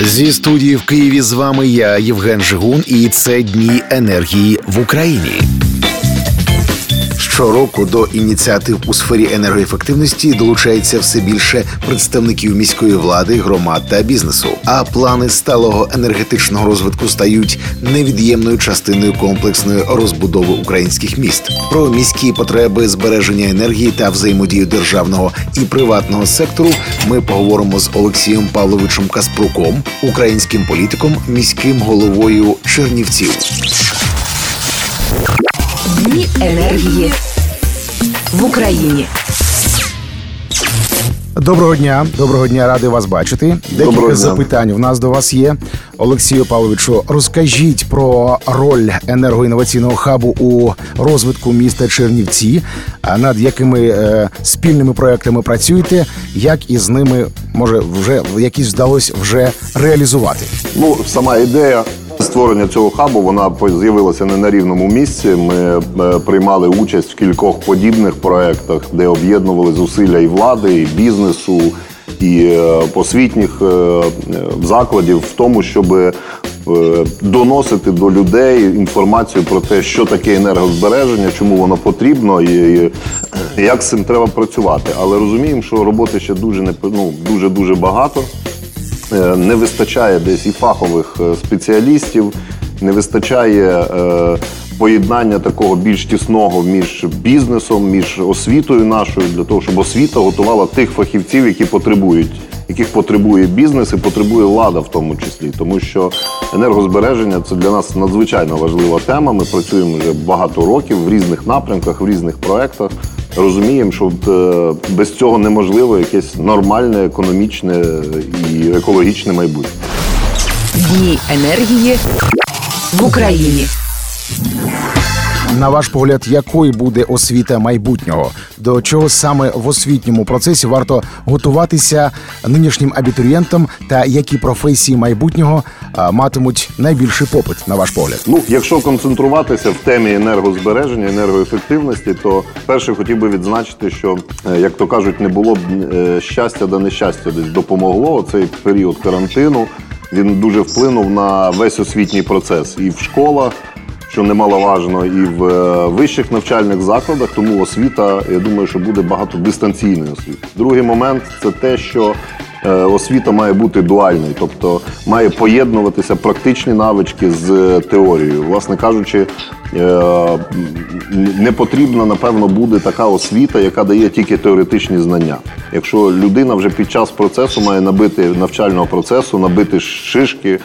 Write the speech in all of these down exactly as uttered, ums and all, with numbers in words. Зі студії в Києві з вами я, Євген Жигун, і це Дні енергії в Україні. Щороку до ініціатив у сфері енергоефективності долучається все більше представників міської влади, громад та бізнесу. А плани сталого енергетичного розвитку стають невід'ємною частиною комплексної розбудови українських міст. Про міські потреби збереження енергії та взаємодію державного і приватного сектору ми поговоримо з Олексієм Павловичем Каспруком, українським політиком, міським головою Чернівців. Дні енергії в Україні. Доброго дня. Доброго дня. Радий вас бачити. Декілька запитань у нас до вас є. Олексію Павловичу, розкажіть про роль енергоінноваційного хабу у розвитку міста Чернівці, над якими е, спільними проектами працюєте, як із ними, може, вже якісь вдалося вже реалізувати? Ну, сама ідея створення цього хабу, вона з'явилася не на рівному місці. Ми приймали участь в кількох подібних проєктах, де об'єднували зусилля і влади, і бізнесу, і освітніх закладів в тому, щоб доносити до людей інформацію про те, що таке енергозбереження, чому воно потрібно і як з цим треба працювати. Але розуміємо, що роботи ще дуже, ну, дуже-дуже багато. Не вистачає десь і фахових спеціалістів, не вистачає е, поєднання такого більш тісного між бізнесом, між освітою нашою, для того, щоб освіта готувала тих фахівців, які потребують, яких потребує бізнес і потребує влада в тому числі. Тому що енергозбереження – це для нас надзвичайно важлива тема. Ми працюємо вже багато років в різних напрямках, в різних проєктах. Розуміємо, що без цього неможливо якесь нормальне, економічне і екологічне майбутнє. Дні енергії в Україні. На ваш погляд, якою буде освіта майбутнього? До чого саме в освітньому процесі варто готуватися нинішнім абітурієнтам та які професії майбутнього матимуть найбільший попит, на ваш погляд? Ну, якщо концентруватися в темі енергозбереження, енергоефективності, то перше хотів би відзначити, що, як то кажуть, не було б щастя, да нещастя десь допомогло цей період карантину. Він дуже вплинув на весь освітній процес і в школах, що немаловажно, і в вищих навчальних закладах, тому освіта, я думаю, що буде багато дистанційної освіти. Другий момент – це те, що освіта має бути дуальною, тобто має поєднуватися практичні навички з теорією. Власне кажучи, не потрібна, напевно, буде така освіта, яка дає тільки теоретичні знання. Якщо людина вже під час процесу має набити навчального процесу, набити шишки,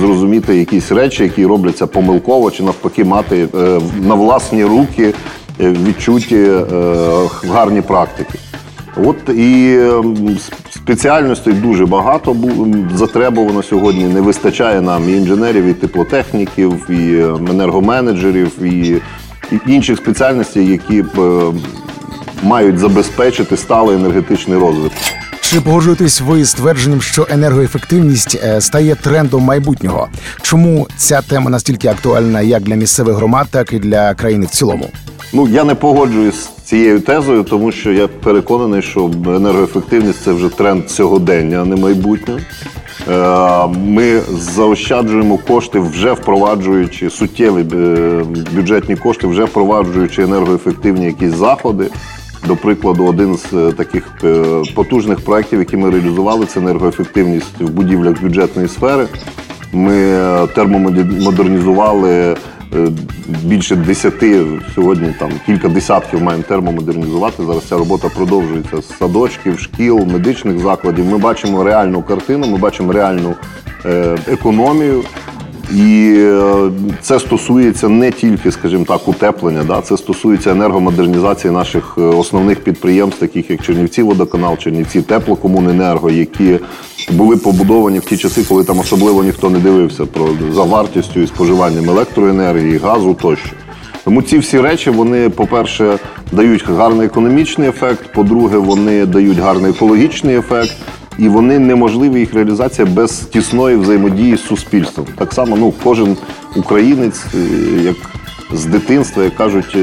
зрозуміти якісь речі, які робляться помилково, чи навпаки мати на власні руки відчуті гарні практики. От і спеціальностей дуже багато затребувано сьогодні. Не вистачає нам і інженерів, і теплотехніків, і енергоменеджерів, і інших спеціальностей, які мають забезпечити сталий енергетичний розвиток. Чи погоджуєтесь ви з твердженням, що енергоефективність стає трендом майбутнього? Чому ця тема настільки актуальна як для місцевих громад, так і для країни в цілому? Ну, я не погоджуюсь з цією тезою, тому що я переконаний, що енергоефективність – це вже тренд сьогодення, а не майбутнє. Ми заощаджуємо кошти, вже впроваджуючи суттєві бюджетні кошти, вже впроваджуючи енергоефективні якісь заходи. До прикладу, один з таких потужних проєктів, які ми реалізували, це енергоефективність в будівлях бюджетної сфери. Ми термомодернізували більше десяти, сьогодні там кілька десятків маємо термомодернізувати. Зараз ця робота продовжується з садочків, шкіл, медичних закладів. Ми бачимо реальну картину, ми бачимо реальну е- економію. І це стосується не тільки, скажімо так, утеплення, да? Це стосується енергомодернізації наших основних підприємств, таких як Чернівці Водоканал, Чернівці Теплокомуненерго, які були побудовані в ті часи, коли там особливо ніхто не дивився про за вартістю і споживанням електроенергії, газу тощо. Тому ці всі речі, вони, по-перше, дають гарний економічний ефект, по-друге, вони дають гарний екологічний ефект. І вони неможливі, їх реалізація, без тісної взаємодії з суспільством. Так само, ну, кожен українець, як з дитинства, як кажуть,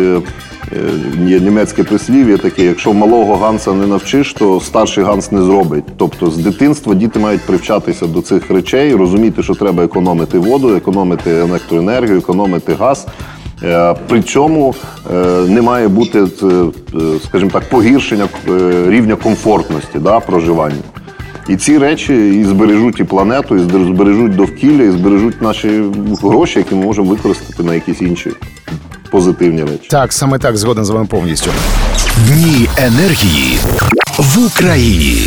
є німецьке прислів'я таке, якщо малого Ганса не навчиш, то старший Ганс не зробить. Тобто з дитинства діти мають привчатися до цих речей, розуміти, що треба економити воду, економити електроенергію, економити газ. При цьому не має бути, скажімо так, погіршення рівня комфортності, да, проживання. І ці речі і збережуть і планету, і збережуть довкілля, і збережуть наші гроші, які ми можемо використати на якісь інші позитивні речі. Так, саме так, згоден з вами повністю. Дні енергії в Україні.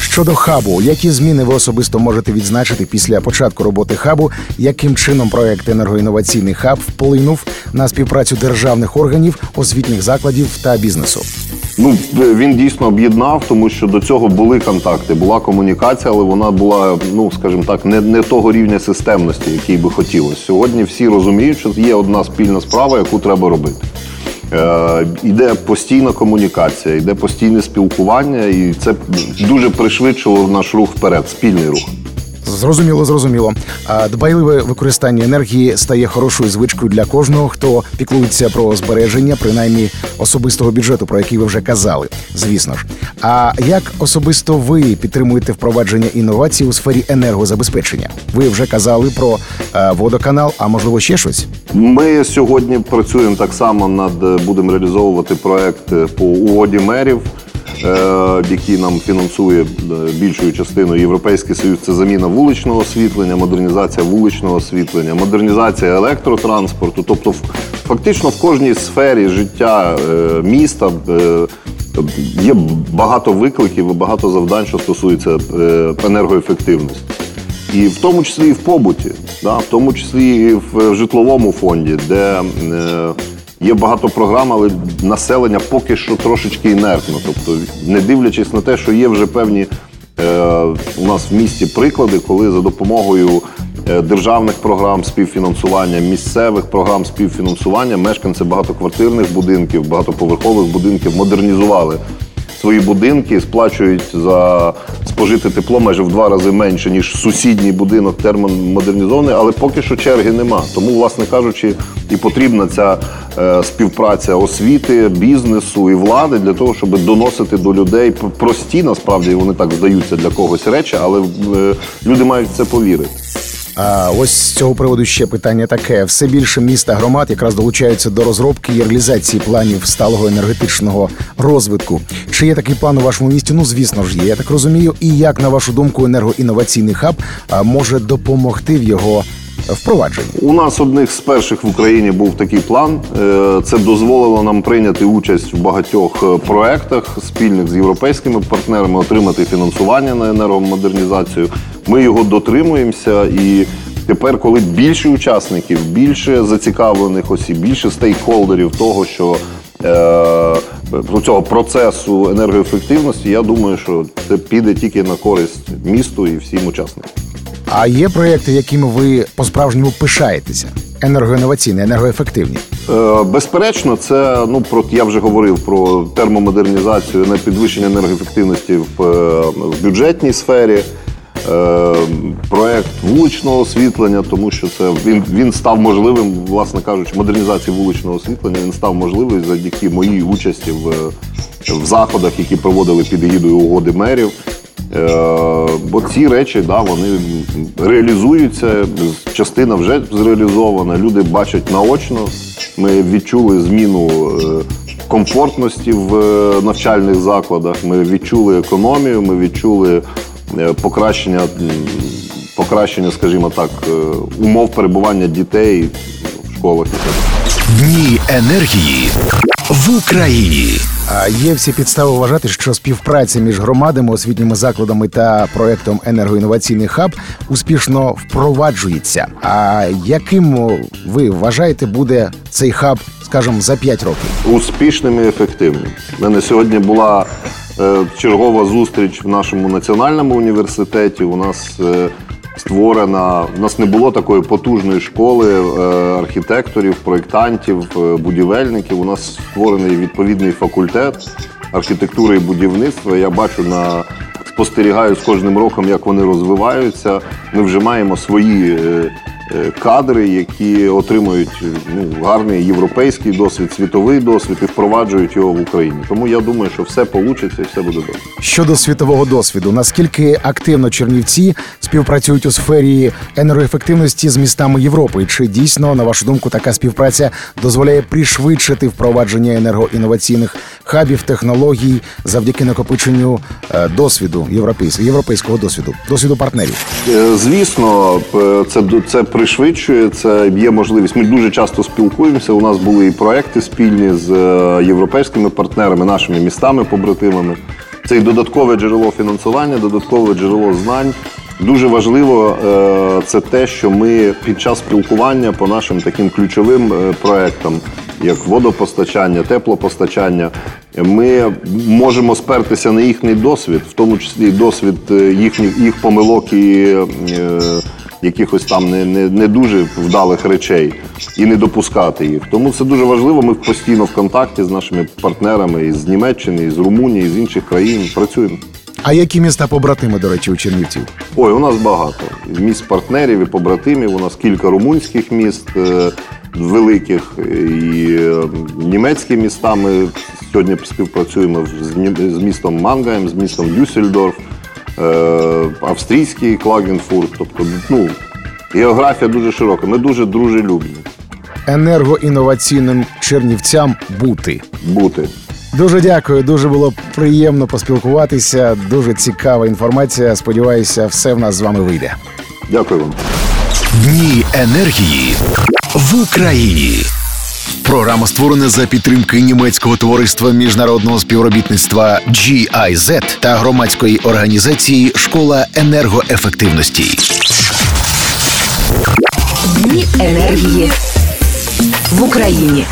Щодо хабу, які зміни ви особисто можете відзначити після початку роботи хабу? Яким чином проект «Енергоінноваційний хаб» вплинув на співпрацю державних органів, освітніх закладів та бізнесу? Ну, він дійсно об'єднав, тому що до цього були контакти, була комунікація, але вона була, ну, скажімо так, не, не того рівня системності, який би хотілося. Сьогодні всі розуміють, що є одна спільна справа, яку треба робити. Іде постійна комунікація, іде постійне спілкування, і це дуже пришвидшило наш рух вперед, спільний рух. Зрозуміло, зрозуміло. Дбайливе використання енергії стає хорошою звичкою для кожного, хто піклується про збереження, принаймні особистого бюджету, про який ви вже казали, звісно ж. А як особисто ви підтримуєте впровадження інновацій у сфері енергозабезпечення? Ви вже казали про водоканал, а можливо ще щось? Ми сьогодні працюємо так само над, будемо реалізовувати проект по угоді мерів, який нам фінансує більшою частиною Європейський Союз. Це заміна вуличного освітлення, модернізація вуличного освітлення, модернізація електротранспорту. Тобто фактично в кожній сфері життя міста є багато викликів і багато завдань, що стосується енергоефективності. І в тому числі і в побуті, да, в тому числі і в житловому фонді, де є багато програм, але населення поки що трошечки інертно. Тобто, не дивлячись на те, що є вже певні е, у нас в місті приклади, коли за допомогою державних програм співфінансування, місцевих програм співфінансування мешканці багатоквартирних будинків, багатоповерхових будинків модернізували свої будинки, сплачують за спожите тепло майже в два рази менше, ніж сусідній будинок термомодернізований, але поки що черги нема. Тому, власне кажучи, і потрібна ця е, співпраця освіти, бізнесу і влади для того, щоб доносити до людей прості, насправді, вони так здаються для когось речі, але е, люди мають в це повірити. А ось з цього приводу ще питання таке. Все більше міст та громад якраз долучаються до розробки і реалізації планів сталого енергетичного розвитку. Чи є такий план у вашому місті? Ну, звісно ж є, я так розумію. І як, на вашу думку, енергоінноваційний хаб може допомогти в його впровадженні? У нас одних з перших в Україні був такий план. Це дозволило нам прийняти участь в багатьох проєктах спільних з європейськими партнерами, отримати фінансування на енергомодернізацію. Ми його дотримуємося, і тепер, коли більше учасників, більше зацікавлених осіб, більше стейкхолдерів того, що е, цього процесу енергоефективності, я думаю, що це піде тільки на користь місту і всім учасникам. А є проєкти, якими ви по-справжньому пишаєтеся? Енергоінноваційні, енергоефективні? Е, безперечно, це, ну, про, я вже говорив про термомодернізацію, на підвищення енергоефективності в, в бюджетній сфері. Проєкт вуличного освітлення, тому що це він, він став можливим, власне кажучи, модернізації вуличного освітлення, він став можливим завдяки моїй участі в, в заходах, які проводили під егідою угоди мерів. Е, бо ці речі, да, вони реалізуються, частина вже зреалізована, люди бачать наочно. Ми відчули зміну комфортності в навчальних закладах, ми відчули економію, ми відчули Покращення, покращення, скажімо так, умов перебування дітей в школах. Дні енергії в Україні. Є всі підстави вважати, що співпраця між громадами, освітніми закладами та проєктом «Енергоінноваційний хаб» успішно впроваджується. А яким, ви вважаєте, буде цей хаб, скажімо, за п'ять років? Успішним і ефективним. У мене сьогодні була чергова зустріч в нашому національному університеті. У нас створена, у нас не було такої потужної школи архітекторів, проєктантів, будівельників. У нас створений відповідний факультет архітектури і будівництва. Я бачу, на спостерігаю з кожним роком, як вони розвиваються. Ми вже маємо свої кадри, які отримують ну, гарний європейський досвід, світовий досвід і впроваджують його в Україні. Тому я думаю, що все вийде і все буде добре. Щодо світового досвіду, наскільки активно Чернівці співпрацюють у сфері енергоефективності з містами Європи? Чи дійсно, на вашу думку, така співпраця дозволяє пришвидшити впровадження енергоінноваційних хабів, технологій завдяки накопиченню досвіду європейського досвіду, досвіду партнерів? Звісно, це, це пришвидшує, це є можливість. Ми дуже часто спілкуємося, у нас були і проекти спільні з європейськими партнерами, нашими містами-побратимами. Це і додаткове джерело фінансування, додаткове джерело знань. Дуже важливо це те, що ми під час спілкування по нашим таким ключовим проектам, як водопостачання, теплопостачання, ми можемо спертися на їхній досвід, в тому числі досвід їхніх їх помилок і е, якихось там не, не, не дуже вдалих речей, і не допускати їх. Тому це дуже важливо, ми постійно в контакті з нашими партнерами із Німеччини, із Румунії, із інших країн працюємо. А які міста побратими, до речі, у Чернівців? Ой, у нас багато. Міст партнерів і побратимів, у нас кілька румунських міст, е, великих, і німецькі міста. Ми сьогодні співпрацюємо з містом Мангаєм, з містом Юссельдорф, австрійський Клагенфурт. Тобто, ну, географія дуже широка. Ми дуже дружелюбні. Енергоінноваційним чернівцям бути. Бути. Дуже дякую, дуже було приємно поспілкуватися. Дуже цікава інформація. Сподіваюся, все в нас з вами вийде. Дякую вам. Дні енергії в Україні. Програма створена за підтримки німецького товариства міжнародного співробітництва джі ай зет та громадської організації «Школа енергоефективності». Дні енергії в Україні.